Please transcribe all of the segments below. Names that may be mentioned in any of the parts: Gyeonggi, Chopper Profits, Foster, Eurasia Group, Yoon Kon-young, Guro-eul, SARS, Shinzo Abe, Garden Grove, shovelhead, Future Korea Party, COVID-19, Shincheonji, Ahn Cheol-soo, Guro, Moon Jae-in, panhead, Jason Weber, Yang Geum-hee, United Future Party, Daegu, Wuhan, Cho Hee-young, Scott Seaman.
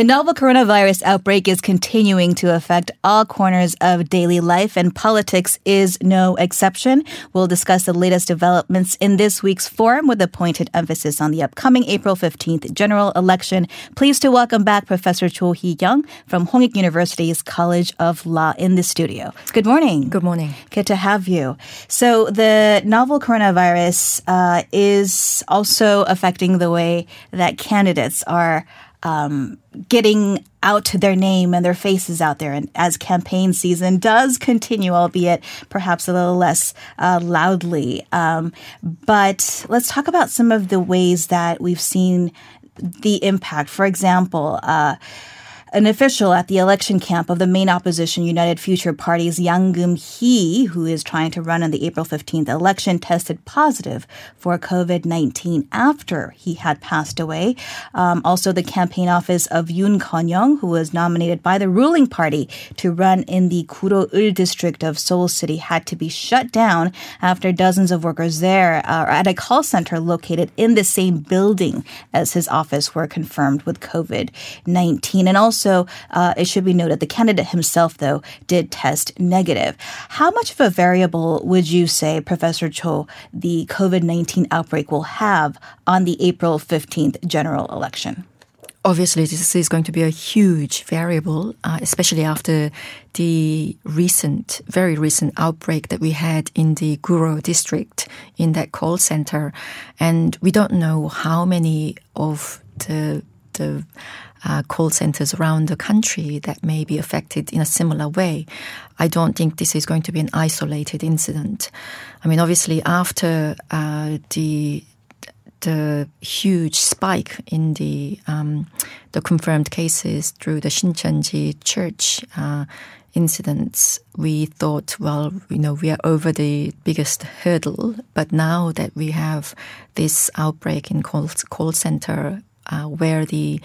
The novel coronavirus outbreak is continuing to affect all corners of daily life, and politics is no exception. We'll discuss the latest developments in this week's forum with a pointed emphasis on the upcoming April 15th general election. Pleased to welcome back Professor Cho Hee-young from Hongik University's College of Law in the studio. Good morning. Good morning. Good to have you. So the novel coronavirus is also affecting the way that candidates are getting out their name and their faces out there, and as campaign season does continue, albeit perhaps a little less loudly. But let's talk about some of the ways that we've seen the impact. For example, an official at the election camp of the main opposition United Future Party's Yang Geum-hee, who is trying to run in the April 15th election, tested positive for COVID-19 after he had passed away. Also, the campaign office of Yoon Kon-young, who was nominated by the ruling party to run in the Guro-eul district of Seoul City, had to be shut down after dozens of workers there at a call center located in the same building as his office were confirmed with COVID-19. And also, it should be noted the candidate himself, though, did test negative. How much of a variable would you say, Professor Cho, the COVID-19 outbreak will have on the April 15th general election? Obviously, this is going to be a huge variable, especially after the very recent outbreak that we had in the Guro district in that call center. And we don't know how many of the call centers around the country that may be affected in a similar way. I don't think this is going to be an isolated incident. I mean, obviously, after the huge spike in the confirmed cases through the Shincheonji church incidents, we thought, well, we are over the biggest hurdle. But now that we have this outbreak in call center, where the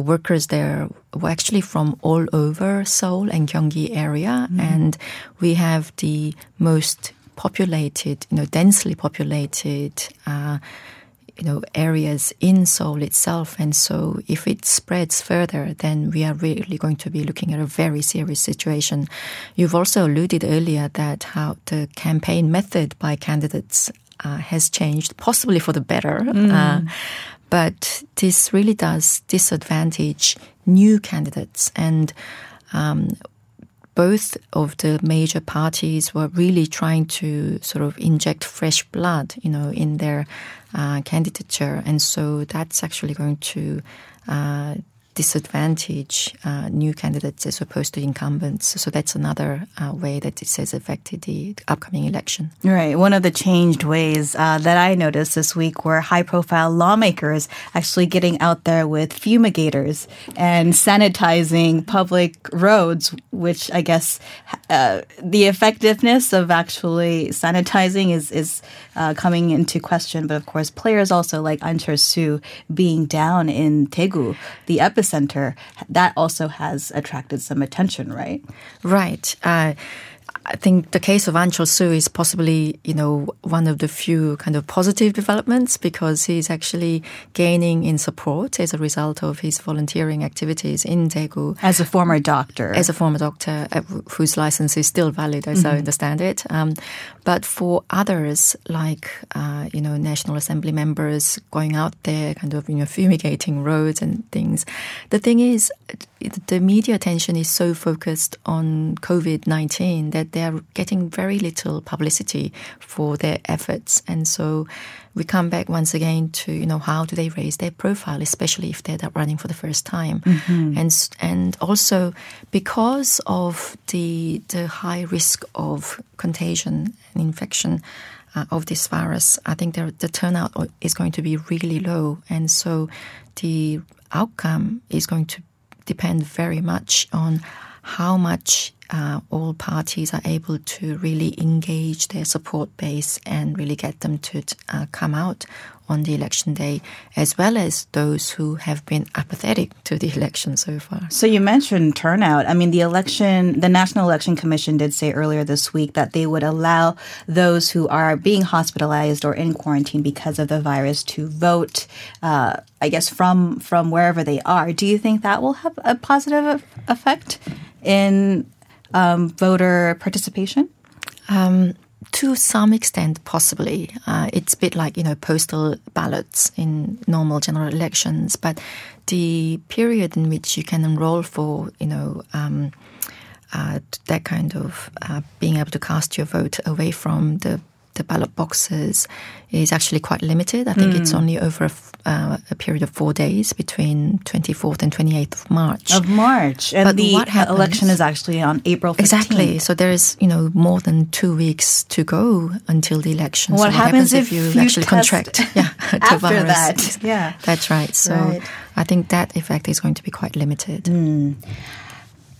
workers there were actually from all over Seoul and Gyeonggi area, and we have the most populated, densely populated, areas in Seoul itself. And so if it spreads further, then we are really going to be looking at a very serious situation. You've also alluded earlier that how the campaign method by candidates has changed, possibly for the better. But this really does disadvantage new candidates. And both of the major parties were really trying to sort of inject fresh blood, in their candidature. And so that's actually going to disadvantage new candidates as opposed to incumbents. So that's another way that it has affected the upcoming election. Right. One of the changed ways that I noticed this week were high-profile lawmakers actually getting out there with fumigators and sanitizing public roads, which I guess the effectiveness of actually sanitizing is coming into question. But of course, players also like Ahn Cheol-soo being down in Daegu, the episode center, that also has attracted some attention, right? Right. I think the case of Ahn Cheol-soo is possibly, one of the few kind of positive developments, because he's actually gaining in support as a result of his volunteering activities in Daegu. As a former doctor, whose license is still valid, as I understand it. But for others, like, National Assembly members going out there, kind of, fumigating roads and things. The thing is, the media attention is so focused on COVID-19 that they're getting very little publicity for their efforts. And so we come back once again to, how do they raise their profile, especially if they're running for the first time. And also because of the high risk of contagion and infection of this virus, I think the turnout is going to be really low. And so the outcome is going to depend very much on how much all parties are able to really engage their support base and really get them to come out on the election day, as well as those who have been apathetic to the election so far. So you mentioned turnout. I mean, the National Election Commission did say earlier this week that they would allow those who are being hospitalized or in quarantine because of the virus to vote, I guess, from wherever they are. Do you think that will have a positive effect in voter participation? To some extent, possibly. It's a bit like, postal ballots in normal general elections. But the period in which you can enroll for, that kind of being able to cast your vote away from the ballot boxes is actually quite limited. I think it's only over a period of 4 days between 24th and 28th of March. And but the election is actually on April 15th. Exactly. So there is, more than 2 weeks to go until the election. What happens if you actually contract the virus? That. Yeah. That's right. So I think that effect is going to be quite limited.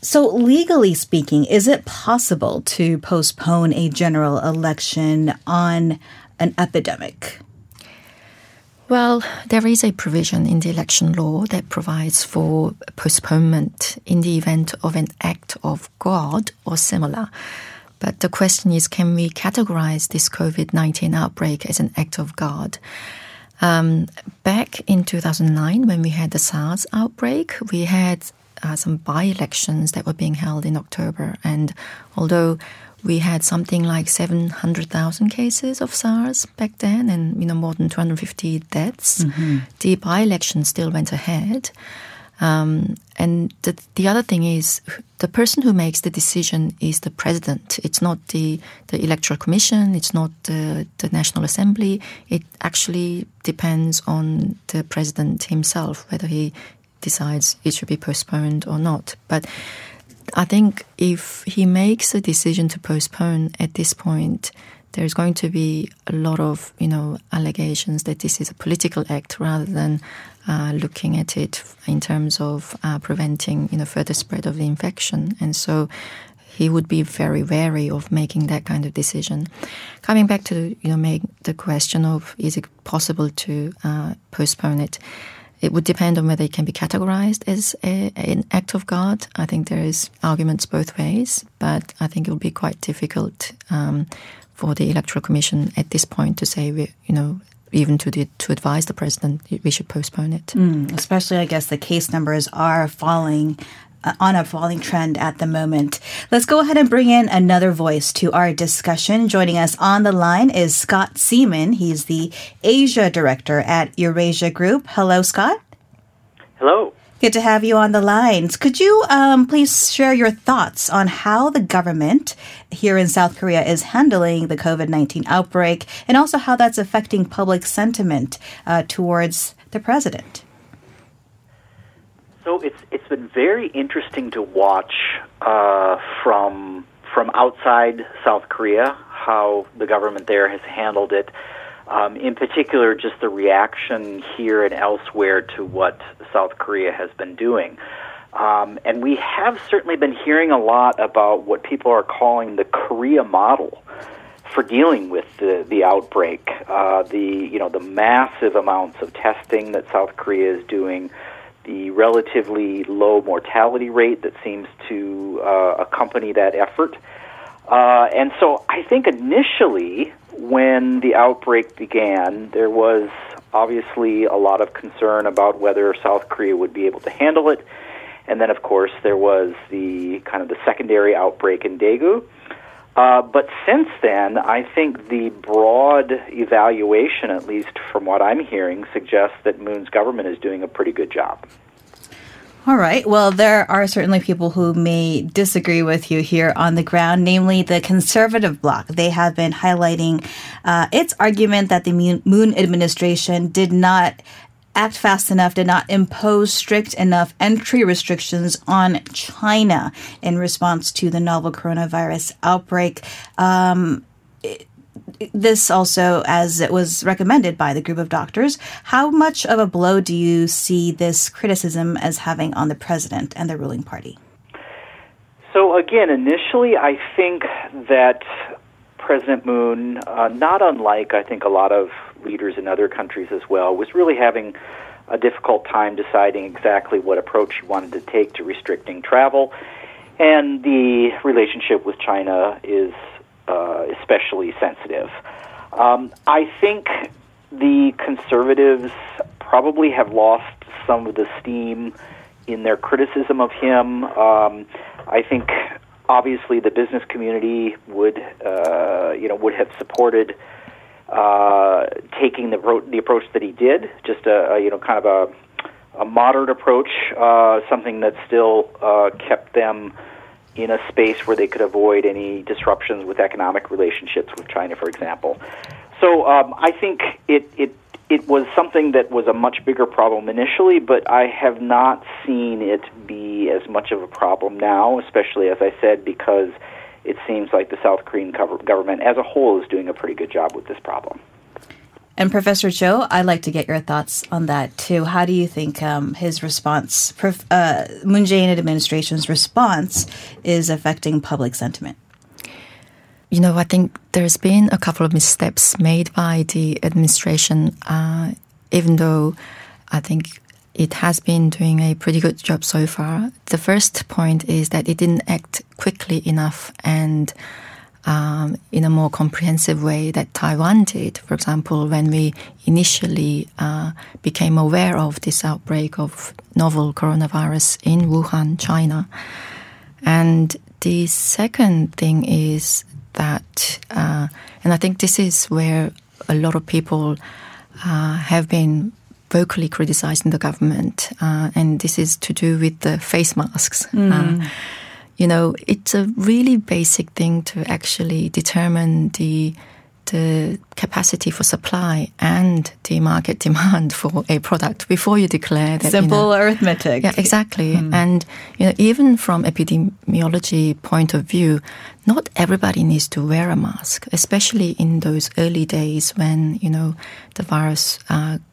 So legally speaking, is it possible to postpone a general election on an epidemic? Well, there is a provision in the election law that provides for postponement in the event of an act of God or similar. But the question is, can we categorize this COVID-19 outbreak as an act of God? Back in 2009, when we had the SARS outbreak, we had some by-elections that were being held in October. And although we had something like 700,000 cases of SARS back then and more than 250 deaths, the by-election still went ahead. And the other thing is the person who makes the decision is the president. It's not the Electoral Commission. It's not the National Assembly. It actually depends on the president himself, whether he decides it should be postponed or not. But I think if he makes a decision to postpone at this point, there's going to be a lot of, allegations that this is a political act rather than looking at it in terms of preventing, further spread of the infection. And so he would be very wary of making that kind of decision. Coming back to, make the question of is it possible to postpone it? It would depend on whether it can be categorized as an act of God. I think there is arguments both ways, but I think it would be quite difficult for the Electoral Commission at this point to say, even to advise the president, we should postpone it. Especially, I guess, the case numbers are falling on a falling trend at the moment. Let's go ahead and bring in another voice to our discussion. Joining us on the line is Scott Seaman. He's the Asia Director at Eurasia Group. Hello, Scott. Hello. Good to have you on the lines. Could you please share your thoughts on how the government here in South Korea is handling the COVID-19 outbreak and also how that's affecting public sentiment towards the president? So it's been very interesting to watch from outside South Korea how the government there has handled it. In particular, just the reaction here and elsewhere to what South Korea has been doing. And we have certainly been hearing a lot about what people are calling the Korea model for dealing with the outbreak. The massive amounts of testing that South Korea is doing, the relatively low mortality rate that seems to accompany that effort. And so I think initially when the outbreak began, there was obviously a lot of concern about whether South Korea would be able to handle it. And then, of course, there was the secondary outbreak in Daegu. But since then, I think the broad evaluation, at least from what I'm hearing, suggests that Moon's government is doing a pretty good job. All right. Well, there are certainly people who may disagree with you here on the ground, namely the conservative bloc. They have been highlighting its argument that the Moon administration did not act fast enough, did not impose strict enough entry restrictions on China in response to the novel coronavirus outbreak. This also, as it was recommended by the group of doctors, how much of a blow do you see this criticism as having on the president and the ruling party? So Well, again, initially, I think that President Moon, not unlike, I think, a lot of leaders in other countries as well, was really having a difficult time deciding exactly what approach he wanted to take to restricting travel. And the relationship with China is especially sensitive. I think the conservatives probably have lost some of the steam in their criticism of him. I think, obviously, the business community would have supported taking the approach that he did, just a moderate approach, something that still kept them in a space where they could avoid any disruptions with economic relationships with China, for example. So I think it was something that was a much bigger problem initially, but I have not seen it be as much of a problem now, especially, as I said, because it seems like the South Korean government as a whole is doing a pretty good job with this problem. And Professor Cho, I'd like to get your thoughts on that, too. How do you think his response, Moon Jae-in administration's response, is affecting public sentiment? You know, I think there's been a couple of missteps made by the administration, even though I think it has been doing a pretty good job so far. The first point is that it didn't act quickly enough and in a more comprehensive way that Taiwan did. For example, when we initially became aware of this outbreak of novel coronavirus in Wuhan, China. And the second thing is that, and I think this is where a lot of people have been vocally criticizing the government, and this is to do with the face masks. You know, it's a really basic thing to actually determine the capacity for supply and the market demand for a product before you declare that. Simple arithmetic. Yeah, exactly. And, you know, even from epidemiology point of view, not everybody needs to wear a mask, especially in those early days when, you know, the virus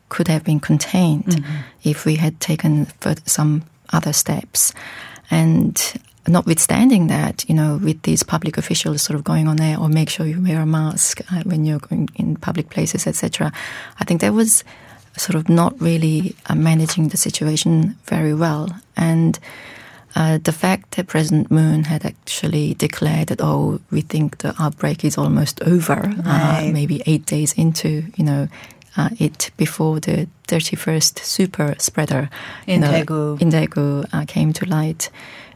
could have been contained if we had taken some other steps. And notwithstanding that, you know, with these public officials sort of going on air, or make sure you wear a mask when you're going in public places, etc., I think that was sort of not really managing the situation very well. And the fact that President Moon had actually declared that, oh, we think the outbreak is almost over, maybe 8 days into, you know, it before the 31st super spreader in Daegu came to light.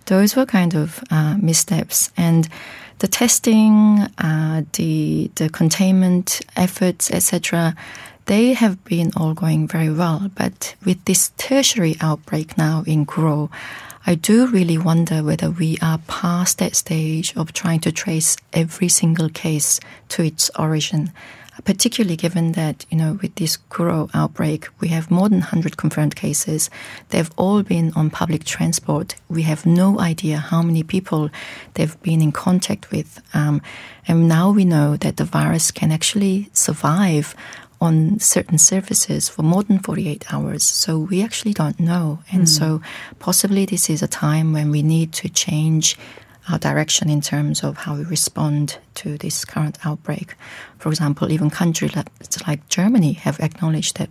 Those were kind of missteps. And the testing, the containment efforts, etc., they have been all going very well. But with this tertiary outbreak now in Guro, I do really wonder whether we are past that stage of trying to trace every single case to its origin, particularly given that, you know, with this Guro outbreak, we have more than 100 confirmed cases. They've all been on public transport. We have no idea how many people they've been in contact with. And now we know that the virus can actually survive on certain surfaces for more than 48 hours. So we actually don't know. And so possibly this is a time when we need to change our direction in terms of how we respond to this current outbreak. For example, even countries like Germany have acknowledged that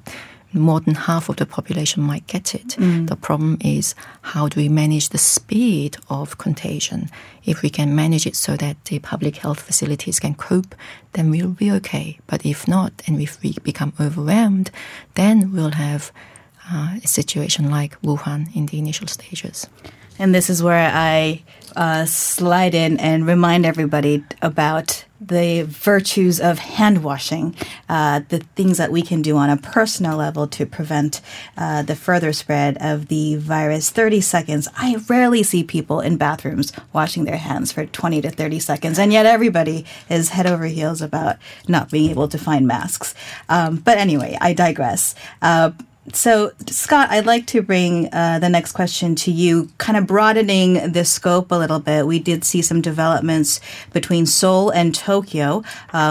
more than half of the population might get it. The problem is, how do we manage the speed of contagion? If we can manage it so that the public health facilities can cope, then we'll be okay. But if not, and if we become overwhelmed, then we'll have a situation like Wuhan in the initial stages. And this is where I slide in and remind everybody about the virtues of hand washing, the things that we can do on a personal level to prevent the further spread of the virus. 30 seconds. I rarely see people in bathrooms washing their hands for 20 to 30 seconds, and yet everybody is head over heels about not being able to find masks. But anyway, I digress. So, Scott, I'd like to bring the next question to you, kind of broadening the scope a little bit. We did see some developments between Seoul and Tokyo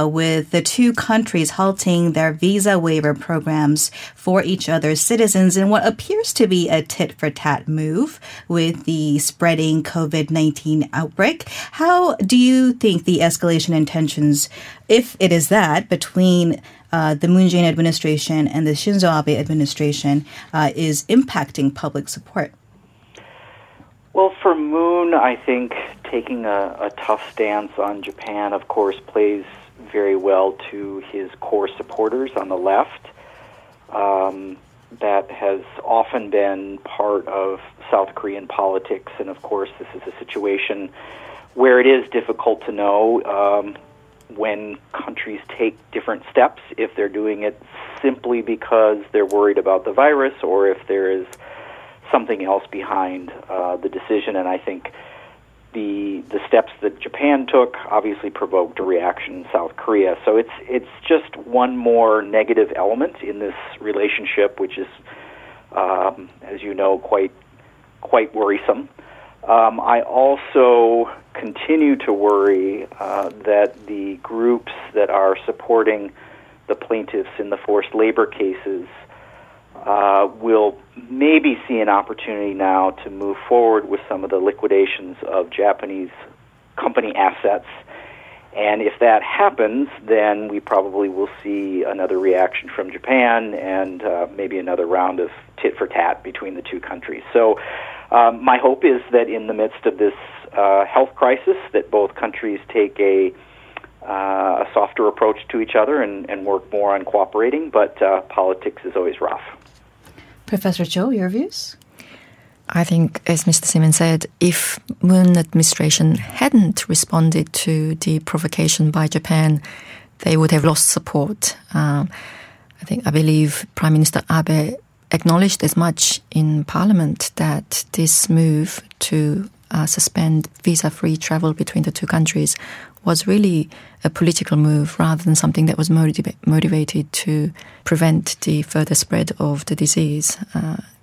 with the two countries halting their visa waiver programs for each other's citizens in what appears to be a tit-for-tat move with the spreading COVID-19 outbreak. How do you think the escalation in tensions, if it is that, between the Moon Jae-in administration and the Shinzo Abe administration is impacting public support? Well, for Moon, I think taking a tough stance on Japan, of course, plays very well to his core supporters on the left. That has often been part of South Korean politics, and of course, this is a situation where it is difficult to know when countries take different steps, if they're doing it simply because they're worried about the virus or if there is something else behind the decision. And I think the steps that Japan took obviously provoked a reaction in South Korea. So it's just one more negative element in this relationship, which is, as you know, quite worrisome. I also continue to worry that the groups that are supporting the plaintiffs in the forced labor cases will maybe see an opportunity now to move forward with some of the liquidations of Japanese company assets. And if that happens, then we probably will see another reaction from Japan and maybe another round of tit-for-tat between the two countries. So my hope is that in the midst of this health crisis, that both countries take a softer approach to each other and work more on cooperating, but politics is always rough. Professor Cho, your views? I think, as Mr. Seaman said, if Moon administration hadn't responded to the provocation by Japan, they would have lost support. I believe Prime Minister Abe acknowledged as much in Parliament that this move to suspend visa-free travel between the two countries was really a political move rather than something that was motivated to prevent the further spread of the disease,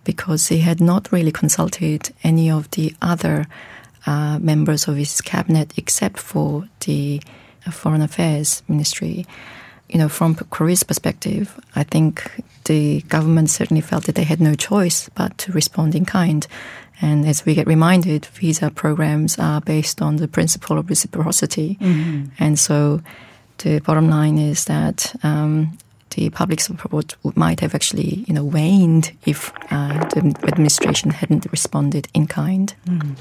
because he had not really consulted any of the other members of his cabinet except for the Foreign Affairs Ministry. You know, from Korea's perspective, I think the government certainly felt that they had no choice but to respond in kind. And as we get reminded, visa programs are based on the principle of reciprocity. Mm-hmm. And so the bottom line is that the public support might have actually, waned if the administration hadn't responded in kind. Mm-hmm.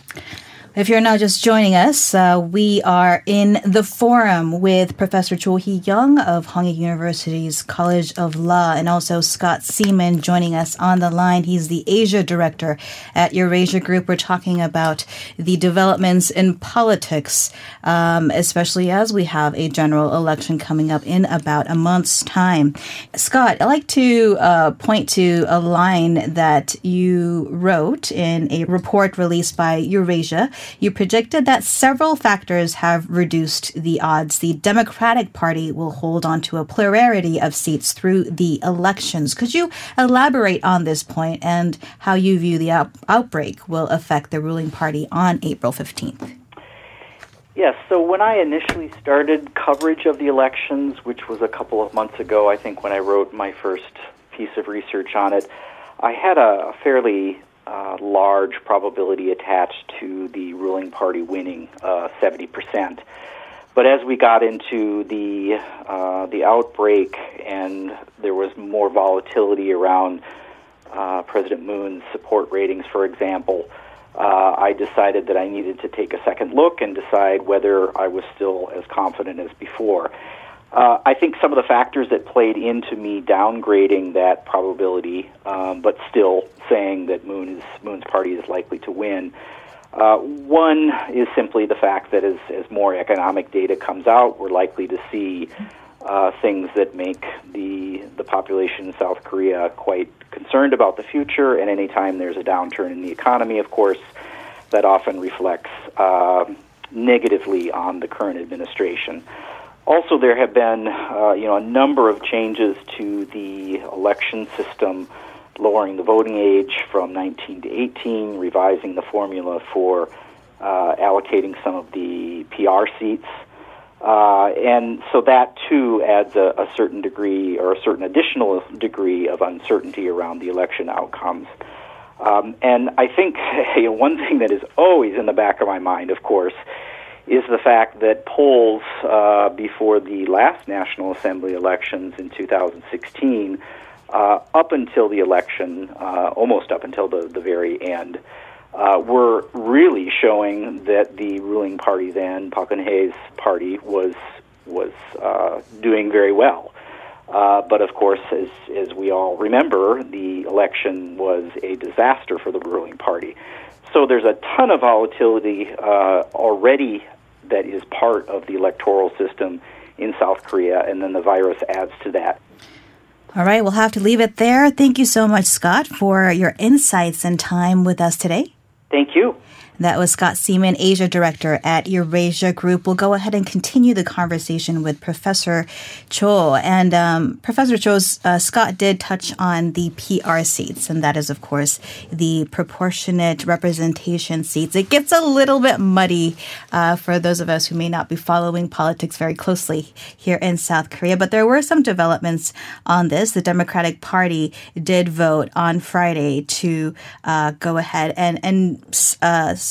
If you're now just joining us, we are in the forum with Professor Cho Hee-young of Hongik University's College of Law and also Scott Seaman joining us on the line. He's the Asia Director at Eurasia Group. We're talking about the developments in politics, especially as we have a general election coming up in about a month's time. Scott, I'd like to point to a line that you wrote in a report released by Eurasia. You projected that several factors have reduced the odds the Democratic Party will hold on to a plurality of seats through the elections. Could you elaborate on this point and how you view the outbreak will affect the ruling party on April 15th? Yes, so when I initially started coverage of the elections, which was a couple of months ago, I think when I wrote my first piece of research on it, I had a fairly large probability attached to the ruling party winning 70%. But as we got into the outbreak and there was more volatility around President Moon's support ratings, for example, I decided that I needed to take a second look and decide whether I was still as confident as before. I think some of the factors that played into me downgrading that probability, but still saying that Moon's party is likely to win. One is simply the fact that as more economic data comes out, we're likely to see things that make the population in South Korea quite concerned about the future. And any time there's a downturn in the economy, of course, that often reflects negatively on the current administration. Also, there have been, a number of changes to the election system lowering the voting age from 19 to 18, revising the formula for allocating some of the PR seats. And so that, too, adds a certain degree or a certain additional degree of uncertainty around the election outcomes. And I think one thing that is always in the back of my mind, of course, is the fact that polls before the last National Assembly elections in 2016, up until the election, almost up until the very end, were really showing that the ruling party then, Park Geun-hye's party, was doing very well. But of course, as we all remember, the election was a disaster for the ruling party. So there's a ton of volatility already that is part of the electoral system in South Korea, and then the virus adds to that. All right, we'll have to leave it there. Thank you so much, Scott, for your insights and time with us today. Thank you. That was Scott Seaman, Asia Director at Eurasia Group. We'll go ahead and continue the conversation with Professor Cho. And Professor Cho's Scott did touch on the PR seats, and that is, of course, the proportionate representation seats. It gets a little bit muddy for those of us who may not be following politics very closely here in South Korea. But there were some developments on this. The Democratic Party did vote on Friday to go ahead and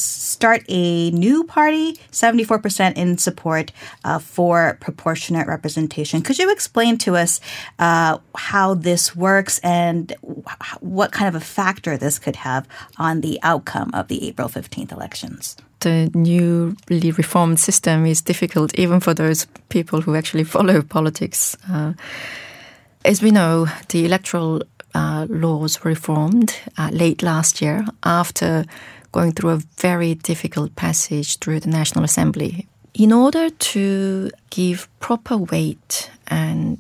start a new party, 74% in support for proportionate representation. Could you explain to us how this works and what kind of a factor this could have on the outcome of the April 15th elections? The newly reformed system is difficult even for those people who actually follow politics. As we know, the electoral laws were reformed late last year after going through a very difficult passage through the National Assembly. In order to give proper weight and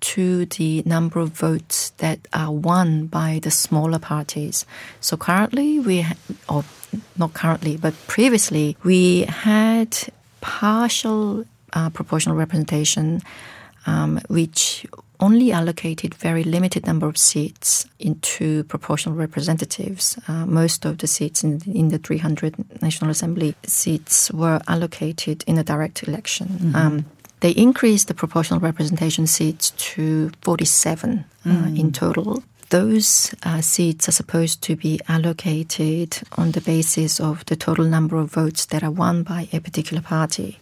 to the number of votes that are won by the smaller parties. So currently, previously, we had partial proportional representation, which only allocated very limited number of seats into proportional representatives. Most of the seats in the 300 National Assembly seats were allocated in a direct election. Mm-hmm. They increased the proportional representation seats to 47 in total. Those seats are supposed to be allocated on the basis of the total number of votes that are won by a particular party.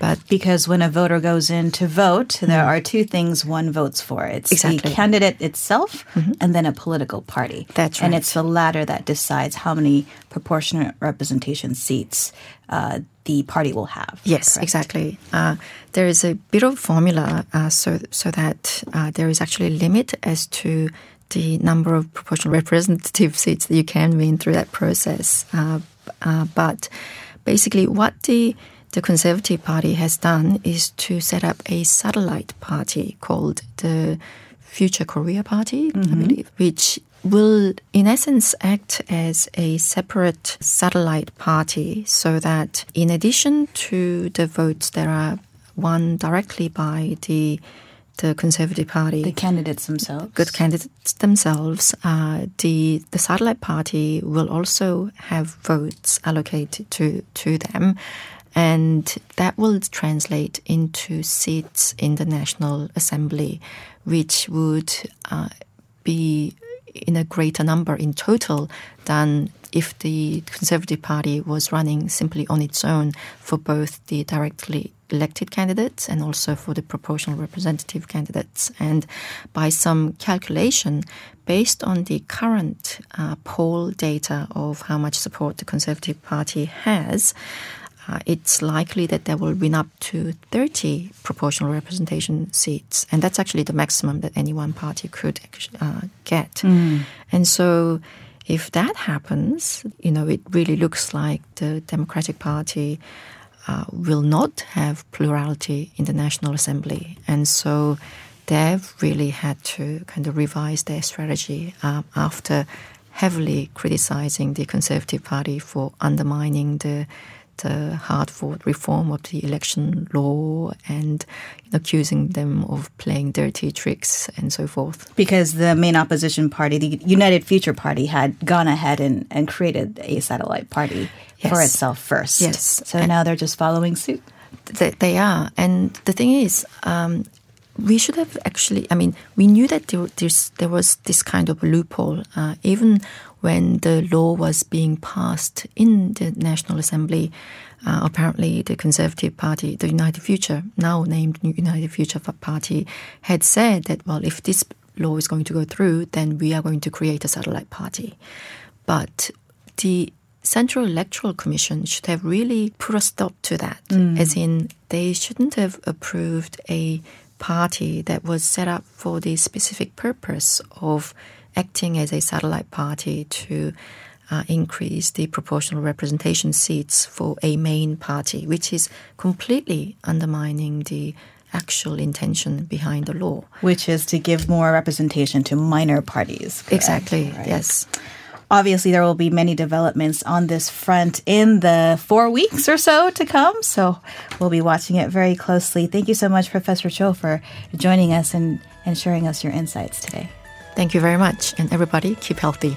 But because when a voter goes in to vote, there are two things one votes for. It's the candidate itself and then a political party. That's right. And it's the latter that decides how many proportionate representation seats the party will have. Yes, correct? Exactly. There is a bit of formula so that there is actually a limit as to the number of proportional representative seats that you can win through that process. But basically what the Conservative Party has done is to set up a satellite party called the Future Korea Party, I believe, which will, in essence, act as a separate satellite party so that in addition to the votes that are won directly by the Conservative Party, the candidates themselves, the satellite party will also have votes allocated to them. And that will translate into seats in the National Assembly, which would be in a greater number in total than if the Conservative Party was running simply on its own for both the directly elected candidates and also for the proportional representative candidates. And by some calculation, based on the current poll data of how much support the Conservative Party has, it's likely that there will win up to 30 proportional representation seats. And that's actually the maximum that any one party could get. Mm. And so if that happens, it really looks like the Democratic Party will not have plurality in the National Assembly. And so they've really had to kind of revise their strategy after heavily criticizing the Conservative Party for undermining the hard for reform of the election law and accusing them of playing dirty tricks and so forth. Because the main opposition party, the United Future Party, had gone ahead and created a satellite party for itself first. Yes. So now they're just following suit. They are. And the thing is, we should have actually, I mean, we knew that there was this kind of loophole. Even when the law was being passed in the National Assembly, apparently the Conservative Party, the United Future, now named United Future Party, had said that, well, if this law is going to go through, then we are going to create a satellite party. But the Central Electoral Commission should have really put a stop to that, as in they shouldn't have approved a party that was set up for the specific purpose of acting as a satellite party to increase the proportional representation seats for a main party, which is completely undermining the actual intention behind the law. Which is to give more representation to minor parties. Correct? Exactly, right. Yes. Obviously, there will be many developments on this front in the 4 weeks or so to come, so we'll be watching it very closely. Thank you so much, Professor Cho, for joining us and sharing us your insights today. Thank you very much, and everybody, keep healthy.